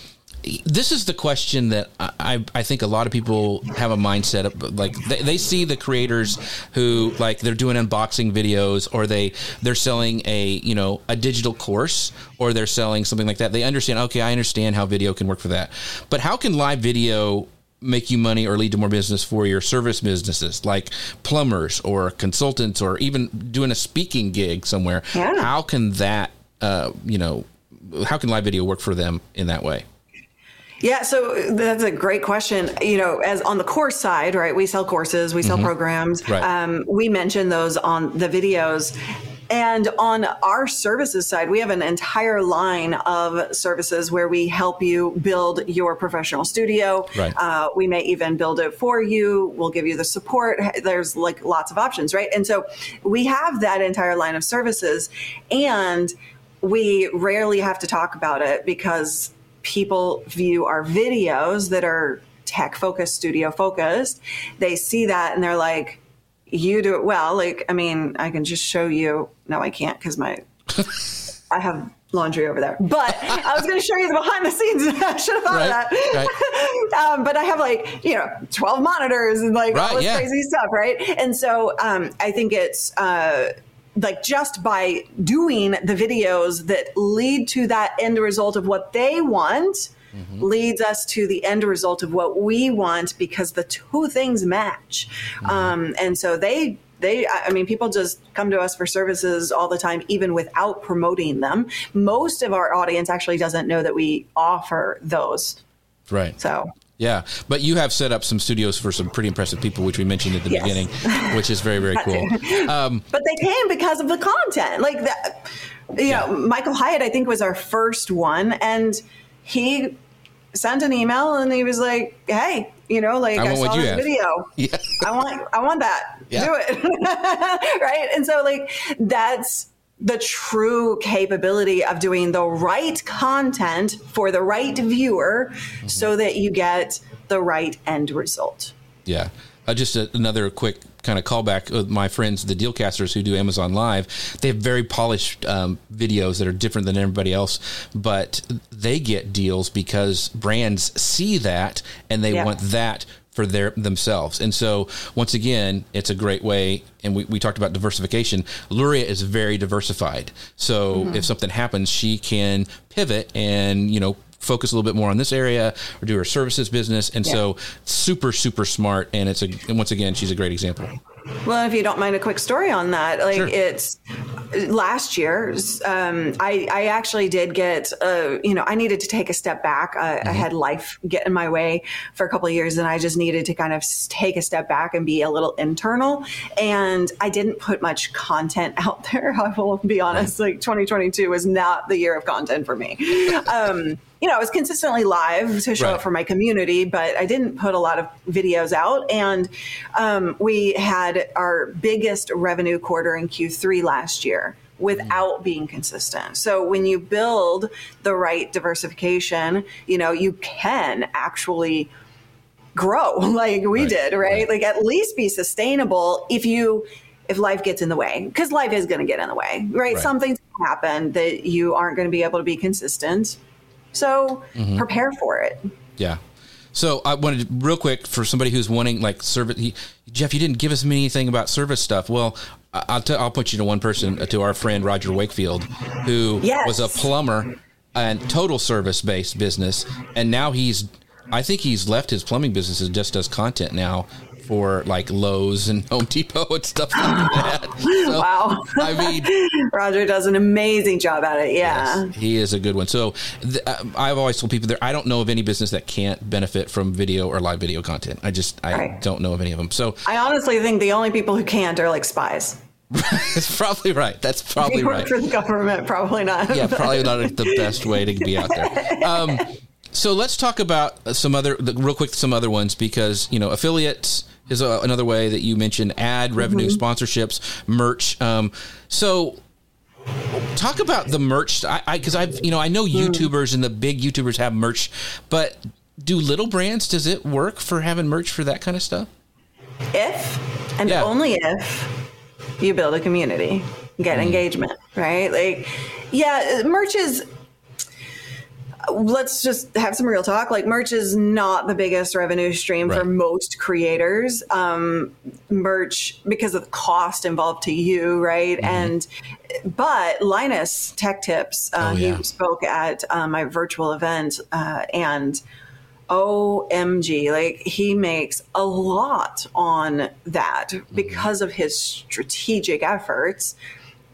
this is the question that I, I think a lot of people have a mindset of, like they, they see the creators who like they're doing unboxing videos or they they're selling a, you know, a digital course or they're selling something like that. They understand, okay, I understand how video can work for that, but how can live video make you money or lead to more business for your service businesses like plumbers or consultants or even doing a speaking gig somewhere? Yeah. How can that, uh, you know, how can live video work for them in that way? Yeah, so that's a great question. You know, as on the course side, right, we sell courses, we sell mm-hmm. programs. Right. Um, we mention those on the videos. And on our services side, we have an entire line of services where we help you build your professional studio. Right. Uh, we may even build it for you. We'll give you the support. There's like lots of options, right? And so we have that entire line of services, and we rarely have to talk about it because people view our videos that are tech focused, studio focused. They see that and they're like, you do it well. Like, I mean, I can just show you. No, I can't because my I have laundry over there. But I was going to show you the behind the scenes. I should have thought right, of that. Right. Um, but I have like, you know, twelve monitors and like right, all this yeah. crazy stuff. Right. And so um, I think it's uh, like just by doing the videos that lead to that end result of what they want mm-hmm. leads us to the end result of what we want, because the two things match. Mm-hmm. Um, and so they, they, I mean, people just come to us for services all the time, even without promoting them. Most of our audience actually doesn't know that we offer those. Right. So. Yeah. But you have set up some studios for some pretty impressive people, which we mentioned at the yes. beginning, which is very, very cool. Um, but they came because of the content. Like, that, you yeah. know, Michael Hyatt, I think, was our first one. And he sent an email and he was like, hey, you know, like I, I saw this have. video. Yeah. I want I want that. Yeah. Do it. Right. And so like that's the true capability of doing the right content for the right viewer mm-hmm. so that you get the right end result. Yeah. Uh, just a, another quick kind of callback of my friends, the Dealcasters who do Amazon Live. They have very polished um, videos that are different than everybody else, but they get deals because brands see that and they yeah. want that for their themselves. And so once again, it's a great way. And we, we talked about diversification. Luria is very diversified. So mm-hmm. if something happens, she can pivot and, you know, focus a little bit more on this area or do her services business. And yeah. so super, super smart. And it's a, and once again, she's a great example. Well, if you don't mind a quick story on that, like sure. it's last year, um, I, I actually did get, uh, you know, I needed to take a step back. I, mm-hmm. I had life get in my way for a couple of years and I just needed to kind of take a step back and be a little internal. And I didn't put much content out there. I will be honest, right. like twenty twenty-two was not the year of content for me. Um, you know, I was consistently live to show right. up for my community, but I didn't put a lot of videos out. And um, we had our biggest revenue quarter in Q three last year without mm. being consistent. So when you build the right diversification, you know, you can actually grow like we right. did, right? right? Like at least be sustainable if you if life gets in the way, because life is going to get in the way, right? right? Something's gonna happen that you aren't going to be able to be consistent. So mm-hmm. prepare for it. Yeah. So I wanted to, real quick for somebody who's wanting like service. He, Jeff, you didn't give us anything about service stuff. Well, I'll t- I'll point you to one person, uh, to our friend Roger Wakefield, who yes. was a plumber and total service based business, and now he's I think he's left his plumbing business and just does content now for like Lowe's and Home Depot and stuff like that. So, wow. I mean, Roger does an amazing job at it. Yeah. Yes, he is a good one. So th- I've always told people there, I don't know of any business that can't benefit from video or live video content. I just, I right. don't know of any of them. So I honestly think the only people who can't are like spies. That's probably right. That's probably right. Work for the government, probably not. Yeah, probably not the best way to be out there. Um, so let's talk about some other, real quick, some other ones, because, you know, affiliates is a, another way that you mentioned ad revenue, mm-hmm. sponsorships, merch. Um, so talk about the merch. I, I, cause I've, you know, I know YouTubers and the big YouTubers have merch, but do little brands, does it work for having merch for that kind of stuff? If, and yeah. only if you build a community, get mm-hmm. engagement, right? Like, yeah, merch is, let's just have some real talk. Like, merch is not the biggest revenue stream right. for most creators. Um, merch, because of the cost involved to you, right? Mm-hmm. And but Linus Tech Tips, uh, oh, yeah. he spoke at uh, my virtual event, uh, and O M G, like, he makes a lot on that mm-hmm. because of his strategic efforts.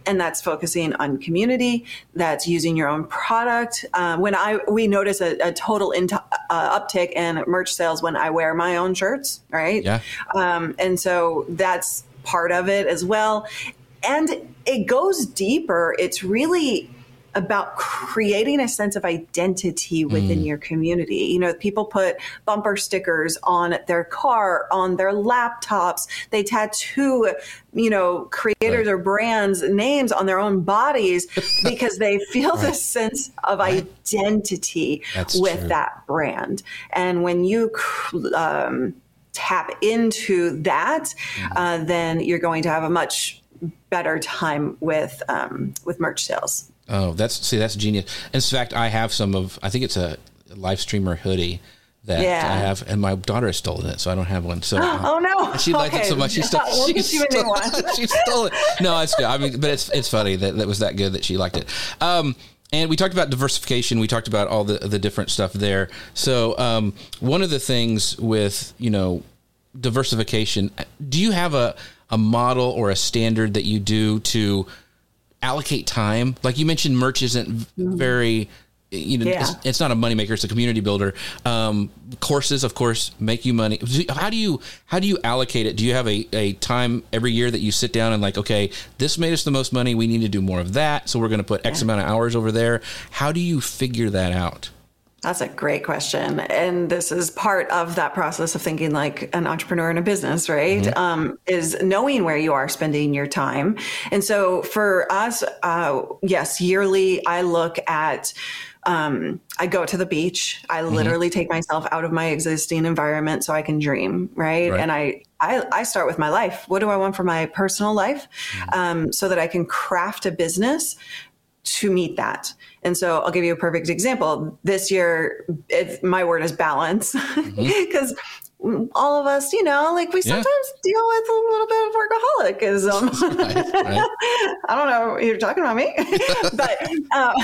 And that's focusing on community. That's using your own product. Um, when I we notice a, a total into, uh, uptick in merch sales when I wear my own shirts, right? Yeah. Um, and so that's part of it as well. And it goes deeper. It's really about creating a sense of identity within mm. your community. You know, people put bumper stickers on their car, on their laptops. They tattoo, you know, creators right. or brands' names on their own bodies because they feel right. this sense of right. identity That's with true. That brand. And when you um, tap into that, mm. uh, then you're going to have a much better time with um, with merch sales. Oh, that's see, that's genius. In fact, I have some of, I think it's a live streamer hoodie that yeah. I have, and my daughter has stolen it, so I don't have one. So, uh, oh no, she liked okay. it so much, she stole, we'll she stole, she stole it. No, it's good. I mean, but it's it's funny that that was that good that she liked it. Um, and we talked about diversification. We talked about all the the different stuff there. So, um, one of the things with you know diversification, do you have a a model or a standard that you do to allocate time? Like you mentioned, merch isn't very, you know, yeah. it's, it's not a moneymaker. It's a community builder. Um, courses, of course, make you money. How do you, how do you allocate it? Do you have a, a time every year that you sit down and like, okay, this made us the most money. We need to do more of that. So we're going to put X yeah. amount of hours over there. How do you figure that out? That's a great question. And this is part of that process of thinking like an entrepreneur in a business, right? Mm-hmm. Um, is knowing where you are spending your time. And so for us, uh, yes, yearly, I look at, um, I go to the beach. I mm-hmm. literally take myself out of my existing environment so I can dream, right? right. And I, I, I start with my life. What do I want for my personal life? Mm-hmm. Um, so that I can craft a business to meet that. And so I'll give you a perfect example. This year, it's, my word is balance, because mm-hmm. all of us, you know, like we yeah. sometimes deal with a little bit of workaholism. Right, right. I don't know, you're talking about me, but, um,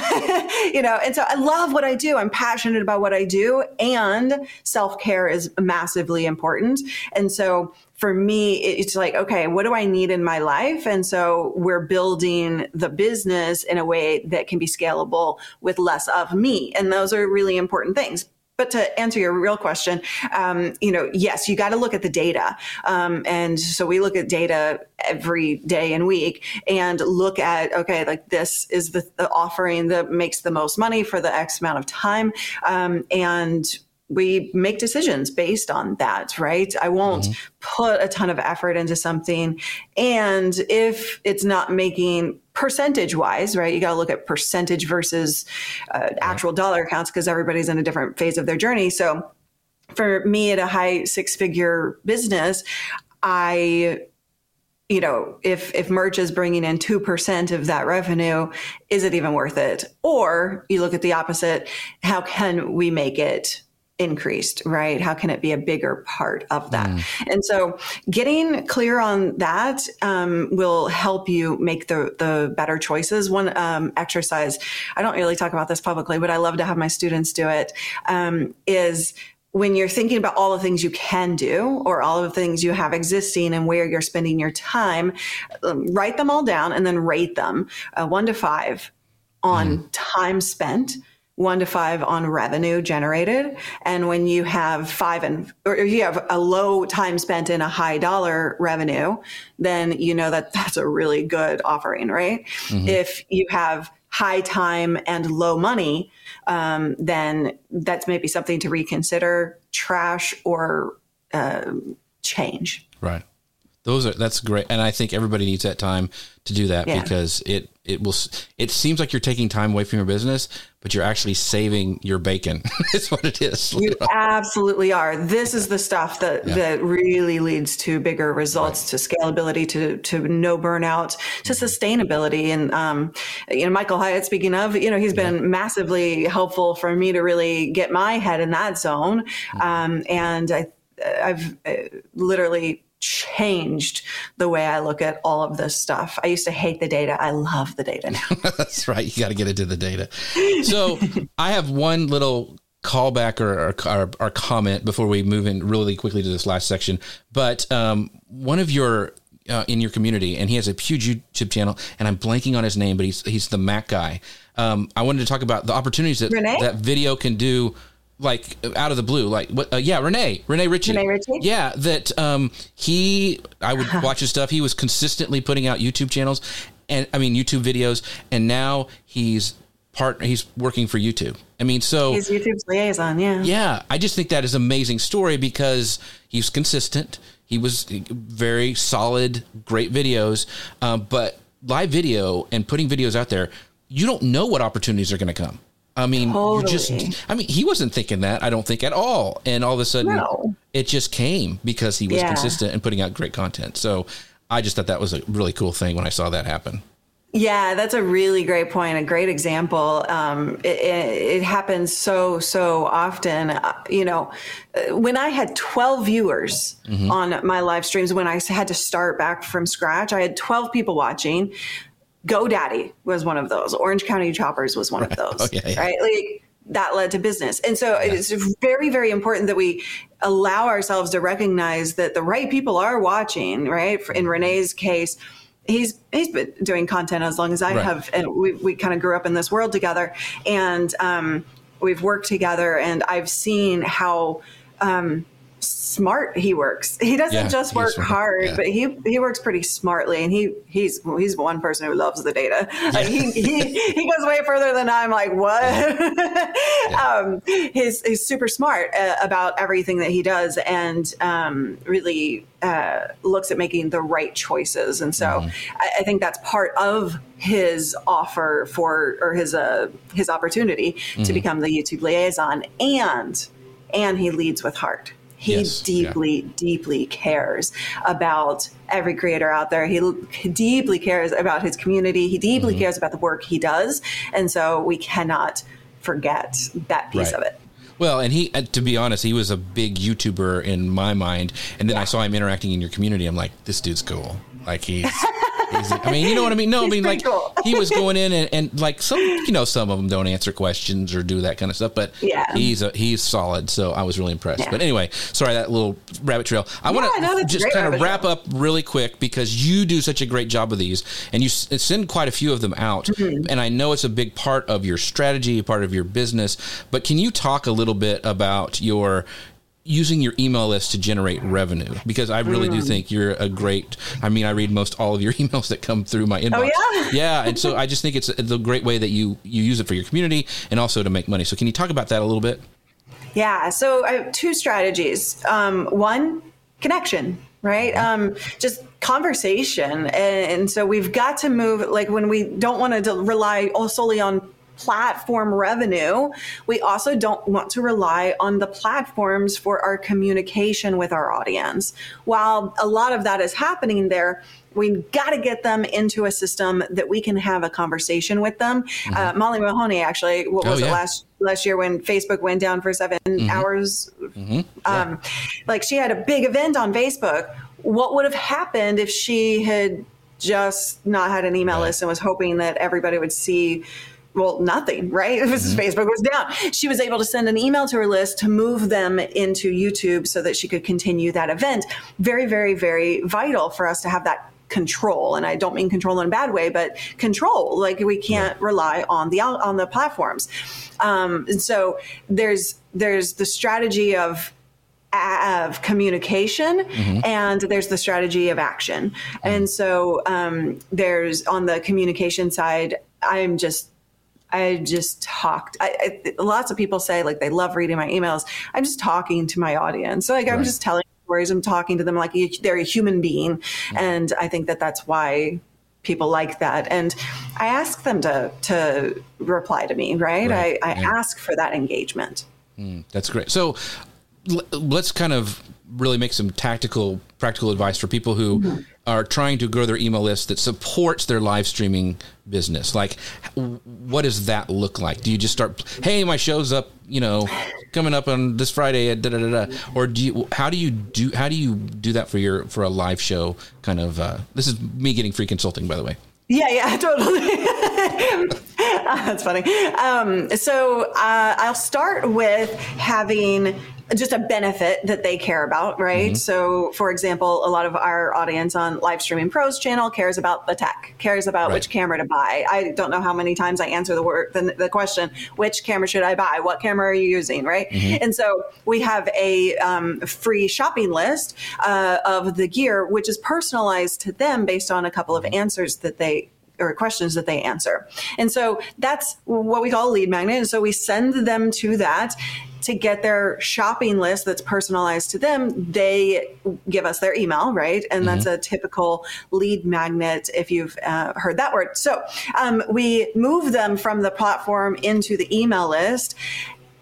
you know, and so I love what I do. I'm passionate about what I do, and self-care is massively important. And so for me, it's like, okay, what do I need in my life? And so we're building the business in a way that can be scalable with less of me. And those are really important things. But to answer your real question, um, you know, yes, you got to look at the data. Um, and so we look at data every day and week and look at, okay, like this is the, the offering that makes the most money for the X amount of time. Um, and we make decisions based on that, right? I won't mm-hmm. put a ton of effort into something. And if it's not making percentage wise, right, you got to look at percentage versus uh, actual dollar accounts, because everybody's in a different phase of their journey. So for me at a high six figure business, I, you know, if, if merch is bringing in two percent of that revenue, is it even worth it? Or you look at the opposite, how can we make it increased, right? How can it be a bigger part of that? Mm. And so getting clear on that um, will help you make the, the better choices. One um, exercise, I don't really talk about this publicly, but I love to have my students do it, um, is when you're thinking about all the things you can do or all the things you have existing and where you're spending your time, write them all down and then rate them uh, one to five on mm. time spent, one to five on revenue generated. And when you have five and, or if you have a low time spent and a high dollar revenue, then you know that that's a really good offering, right? Mm-hmm. If you have high time and low money, um, then that's maybe something to reconsider, trash, or uh, change. Right. Those are, that's great. And I think everybody needs that time to do that yeah. because it, it will, it seems like you're taking time away from your business, but you're actually saving your bacon. It's what it is. You absolutely are. This is the stuff that, yeah. that really leads to bigger results, right. to scalability, to, to no burnout, to sustainability. And, um, you know, Michael Hyatt, speaking of, you know, he's been yeah. massively helpful for me to really get my head in that zone. Um, and I, I've literally changed the way I look at all of this stuff. I used to hate the data. I love the data now. That's right. You got to get into the data. So I have one little callback or, or, or comment before we move in really quickly to this last section. But um, one of your uh, in your community, and he has a huge YouTube channel, and I'm blanking on his name, but he's he's the Mac guy. Um, I wanted to talk about the opportunities that Renee? that video can do. Like out of the blue, like what? Uh, yeah, Renee, Renee Ritchie. Renee Ritchie. Yeah, that um, he, I would watch his stuff. He was consistently putting out YouTube channels, and I mean YouTube videos, and now he's part. He's working for YouTube. I mean, so he's YouTube's liaison. Yeah, yeah. I just think that is an amazing story because he's consistent. He was very solid, great videos, um, but live video and putting videos out there, you don't know what opportunities are going to come. I mean, totally. you just, I mean, he wasn't thinking that, I don't think at all. And all of a sudden no. it just came because he was yeah. consistent and putting out great content. So I just thought that was a really cool thing when I saw that happen. Yeah, that's a really great point. A great example. Um, it, it, it happens so, so often. Uh, you know, when I had twelve viewers mm-hmm. on my live streams, when I had to start back from scratch, I had twelve people watching. GoDaddy was one of those. Orange County Choppers was one right. of those, oh, yeah, yeah. right? Like that led to business. And so yeah. it's very, very important that we allow ourselves to recognize that the right people are watching, right? In Renee's case, he's, he's been doing content as long as I right. have. And we, we kind of grew up in this world together, and um, we've worked together, and I've seen how, um, smart he works. He doesn't yeah, just work hard, yeah. but he he works pretty smartly, and he he's he's one person who loves the data. Yeah. Like he, he he goes way further than I'm like what. Yeah. Yeah. um, he's he's super smart uh, about everything that he does, and um, really uh, looks at making the right choices. And so mm-hmm. I, I think that's part of his offer for or his uh his opportunity mm-hmm. to become the YouTube liaison, and and he leads with heart. He yes, deeply, yeah. deeply cares about every creator out there. He, he deeply cares about his community. He deeply mm-hmm. cares about the work he does. And so we cannot forget that piece right. of it. Well, and he, to be honest, he was a big YouTuber in my mind. And then yeah. I saw him interacting in your community. I'm like, this dude's cool. Like he's... I mean, you know what I mean? No, He's I mean, like cool. he was going in and, and like some, you know, some of them don't answer questions or do that kind of stuff, but yeah. he's a, he's solid. So I was really impressed. Yeah. But anyway, sorry, that little rabbit trail. I yeah, want to just kind of wrap trail. up really quick because you do such a great job of these, and you send quite a few of them out. Mm-hmm. And I know it's a big part of your strategy, part of your business, but can you talk a little bit about your using your email list to generate revenue? Because I really mm. do think you're a great, I mean, I read most all of your emails that come through my inbox. Oh, yeah? yeah. And so I just think it's the great way that you, you use it for your community and also to make money. So can you talk about that a little bit? Yeah. So I have two strategies. Um, one, connection, right? Um, just conversation. And, and so we've got to move, like when we don't want to rely solely on platform revenue, we also don't want to rely on the platforms for our communication with our audience. While a lot of that is happening there, we've got to get them into a system that we can have a conversation with them. Mm-hmm. Uh, Molly Mahoney, actually, what was oh, yeah. it last last year when Facebook went down for seven mm-hmm. hours? Mm-hmm. Yeah. Um, like she had a big event on Facebook. What would have happened if she had just not had an email right. list and was hoping that everybody would see? Well, nothing, right? Mm-hmm. Facebook was down. She was able to send an email to her list to move them into YouTube so that she could continue that event. Very, very, very vital for us to have that control. And I don't mean control in a bad way, but control. Like we can't yeah. rely on the on the platforms. Um, and so there's there's the strategy of of communication mm-hmm. and there's the strategy of action. Mm-hmm. And so um, there's on the communication side, I'm just I just talked. I, I, lots of people say like they love reading my emails. I'm just talking to my audience. So like right. I'm just telling stories. I'm talking to them like they're a human being. And I think that that's why people like that. And I ask them to to reply to me, right? right. I, I yeah. ask for that engagement. Mm, that's great. So l- let's kind of really make some tactical, practical advice for people who mm-hmm. are trying to grow their email list that supports their live streaming business. Like, what does that look like? Do you just start, hey, my show's up, you know, coming up on this Friday, da, da, da, da. Or do you, how do you do, how do you do that for your, for a live show kind of, uh, this is me getting free consulting, by the way. Yeah, yeah, totally. That's funny. Um, so uh, I'll start with having just a benefit that they care about, right? Mm-hmm. So for example, a lot of our audience on Live Streaming Pros channel cares about the tech, cares about right. which camera to buy. I don't know how many times I answer the word, the, the question, which camera should I buy? What camera are you using, right? Mm-hmm. And so we have a um, free shopping list uh, of the gear, which is personalized to them based on a couple of answers that they or questions that they answer. And so that's what we call lead magnet. And so we send them to that to get their shopping list that's personalized to them. They give us their email, right? And mm-hmm. that's a typical lead magnet, if you've uh, heard that word. So um, we move them from the platform into the email list,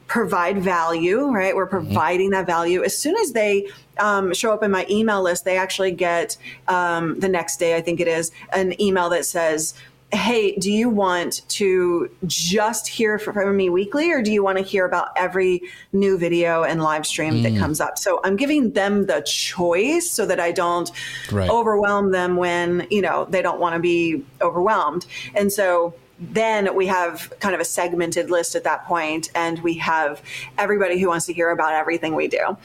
provide value, right? We're providing mm-hmm. that value. As soon as they um, show up in my email list, they actually get um, the next day, I think it is, an email that says, hey, do you want to just hear from me weekly, or do you want to hear about every new video and live stream mm. that comes up? So I'm giving them the choice so that I don't right. overwhelm them when, you know, they don't want to be overwhelmed. And so then we have kind of a segmented list at that point, and we have everybody who wants to hear about everything we do.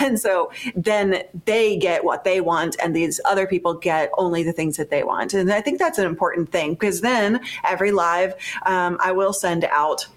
And so then they get what they want, and these other people get only the things that they want. And I think that's an important thing, because then every live, um, I will send out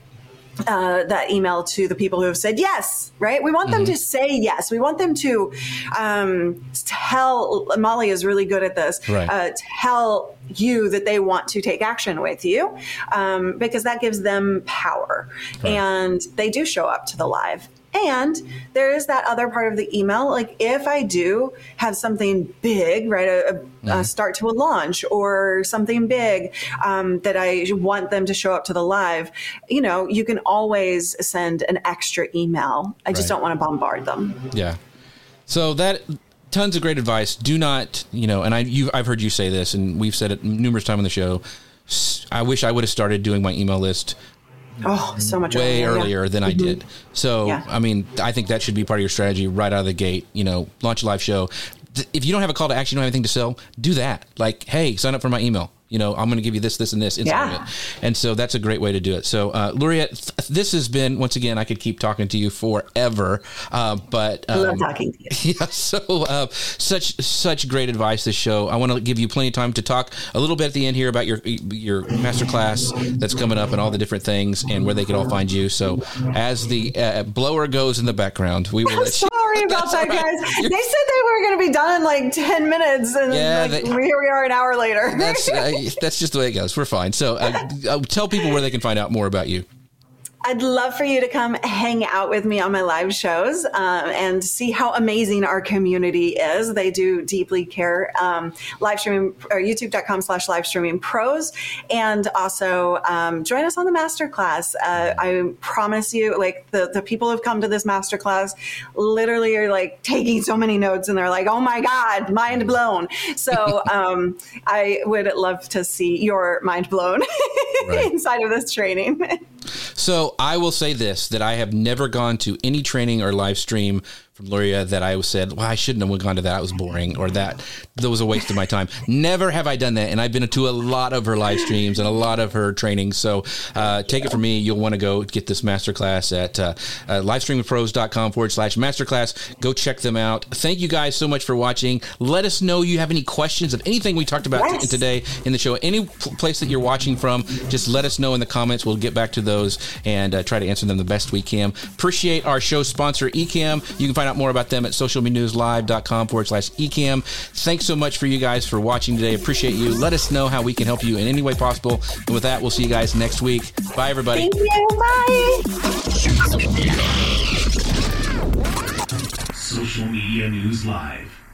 Uh, that email to the people who have said yes, right? We want mm-hmm. them to say yes. We want them to um, tell, Molly is really good at this, right. uh, tell you that they want to take action with you, um, because that gives them power. Right. And they do show up to the live. And there is that other part of the email. Like if I do have something big, right, a, a, mm-hmm. a start to a launch or something big um, that I want them to show up to the live, you know, you can always send an extra email. I just right. don't want to bombard them. Yeah. So that tons of great advice. Do not, you know, and I, you've, I've heard you say this, and we've said it numerous times on the show. I wish I would have started doing my email list Oh, so much way earlier, earlier yeah. than mm-hmm. I did. So, yeah. I mean, I think that should be part of your strategy right out of the gate. You know, launch a live show. If you don't have a call to action, you don't have anything to sell, do that. Like, hey, sign up for my email. You know, I'm going to give you this, this, and this. Yeah. And so that's a great way to do it. So, uh, Luria, th- this has been, once again, I could keep talking to you forever. Uh, but um, I love talking to you. Yeah, so uh, such such great advice this show. I want to give you plenty of time to talk a little bit at the end here about your your masterclass that's coming up and all the different things and where they can all find you. So as the uh, blower goes in the background, we will let you. Sorry about that, right. guys. You're... They said they were going to be done in like ten minutes, and yeah, like, they... here we are an hour later. That's, uh, that's just the way it goes. We're fine. So uh, tell people where they can find out more about you. I'd love for you to come hang out with me on my live shows um, and see how amazing our community is. They do deeply care. Um, live streaming or youtube.com slash live streaming pros. And also um, join us on the masterclass. Uh, I promise you, like the, the people who've come to this masterclass literally are like taking so many notes, and they're like, oh my God, mind blown. So um, I would love to see your mind blown right. inside of this training. So I will say this, that I have never gone to any training or live stream from Luria that I said, well, I shouldn't have gone to that. It was boring, or that that was a waste of my time. Never have I done that. And I've been to a lot of her live streams and a lot of her trainings. So uh, take it from me. You'll want to go get this masterclass at uh, uh, livestreamingpros.com forward slash masterclass. Go check them out. Thank you guys so much for watching. Let us know you have any questions of anything we talked about yes. t- today in the show. Any pl- place that you're watching from, just let us know in the comments. We'll get back to those and uh, try to answer them the best we can. Appreciate our show sponsor, Ecamm. You can find out more about them at socialmedianewslive.com forward slash Ecamm. Thanks so much for you guys for watching today. Appreciate you. Let us know how we can help you in any way possible. And with that, we'll see you guys next week. Bye, everybody. Thank you. Bye. Social Media News Live.